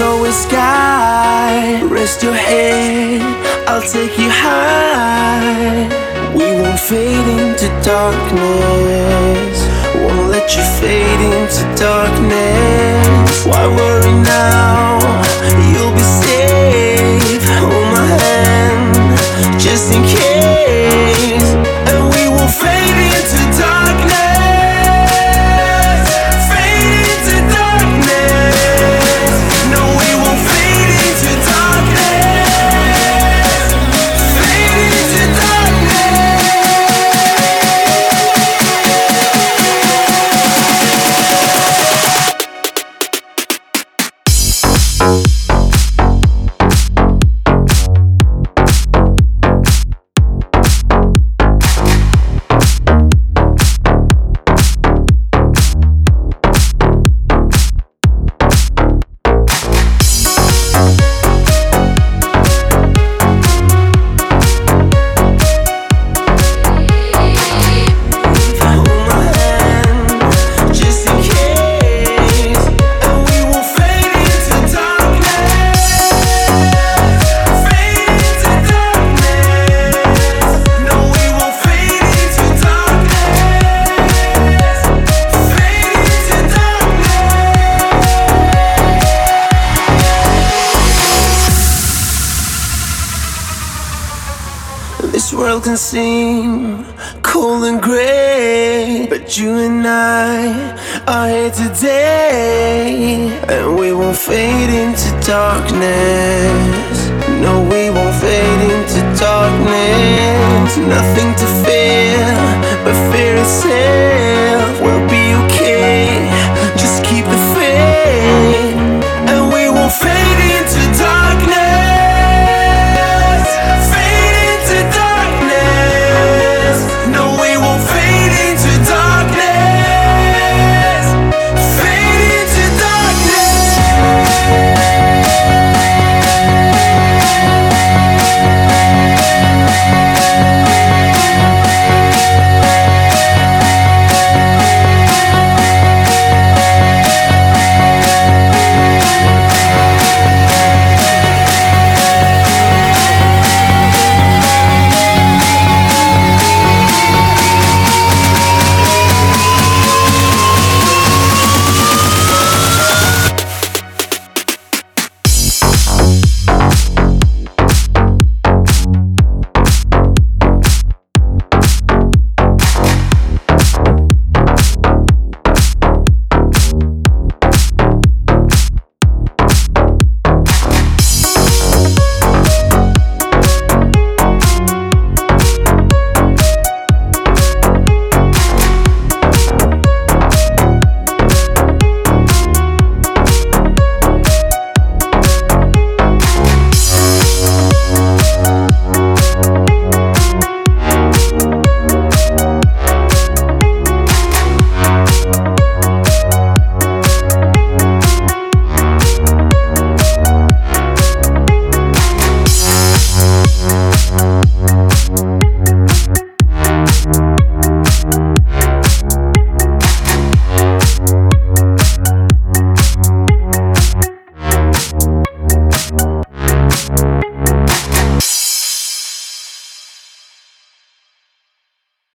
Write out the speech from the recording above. always sky. Rest your head, I'll take you high. We won't fade into darkness. Won't let you fade into darkness. Why worry now? You'll be safe. Hold my hand, just in case. And we will fade into darkness. This world can seem cold and gray, but you and I are here today. And we won't fade into darkness. No, we won't fade into darkness. Nothing to fear, but fear itself.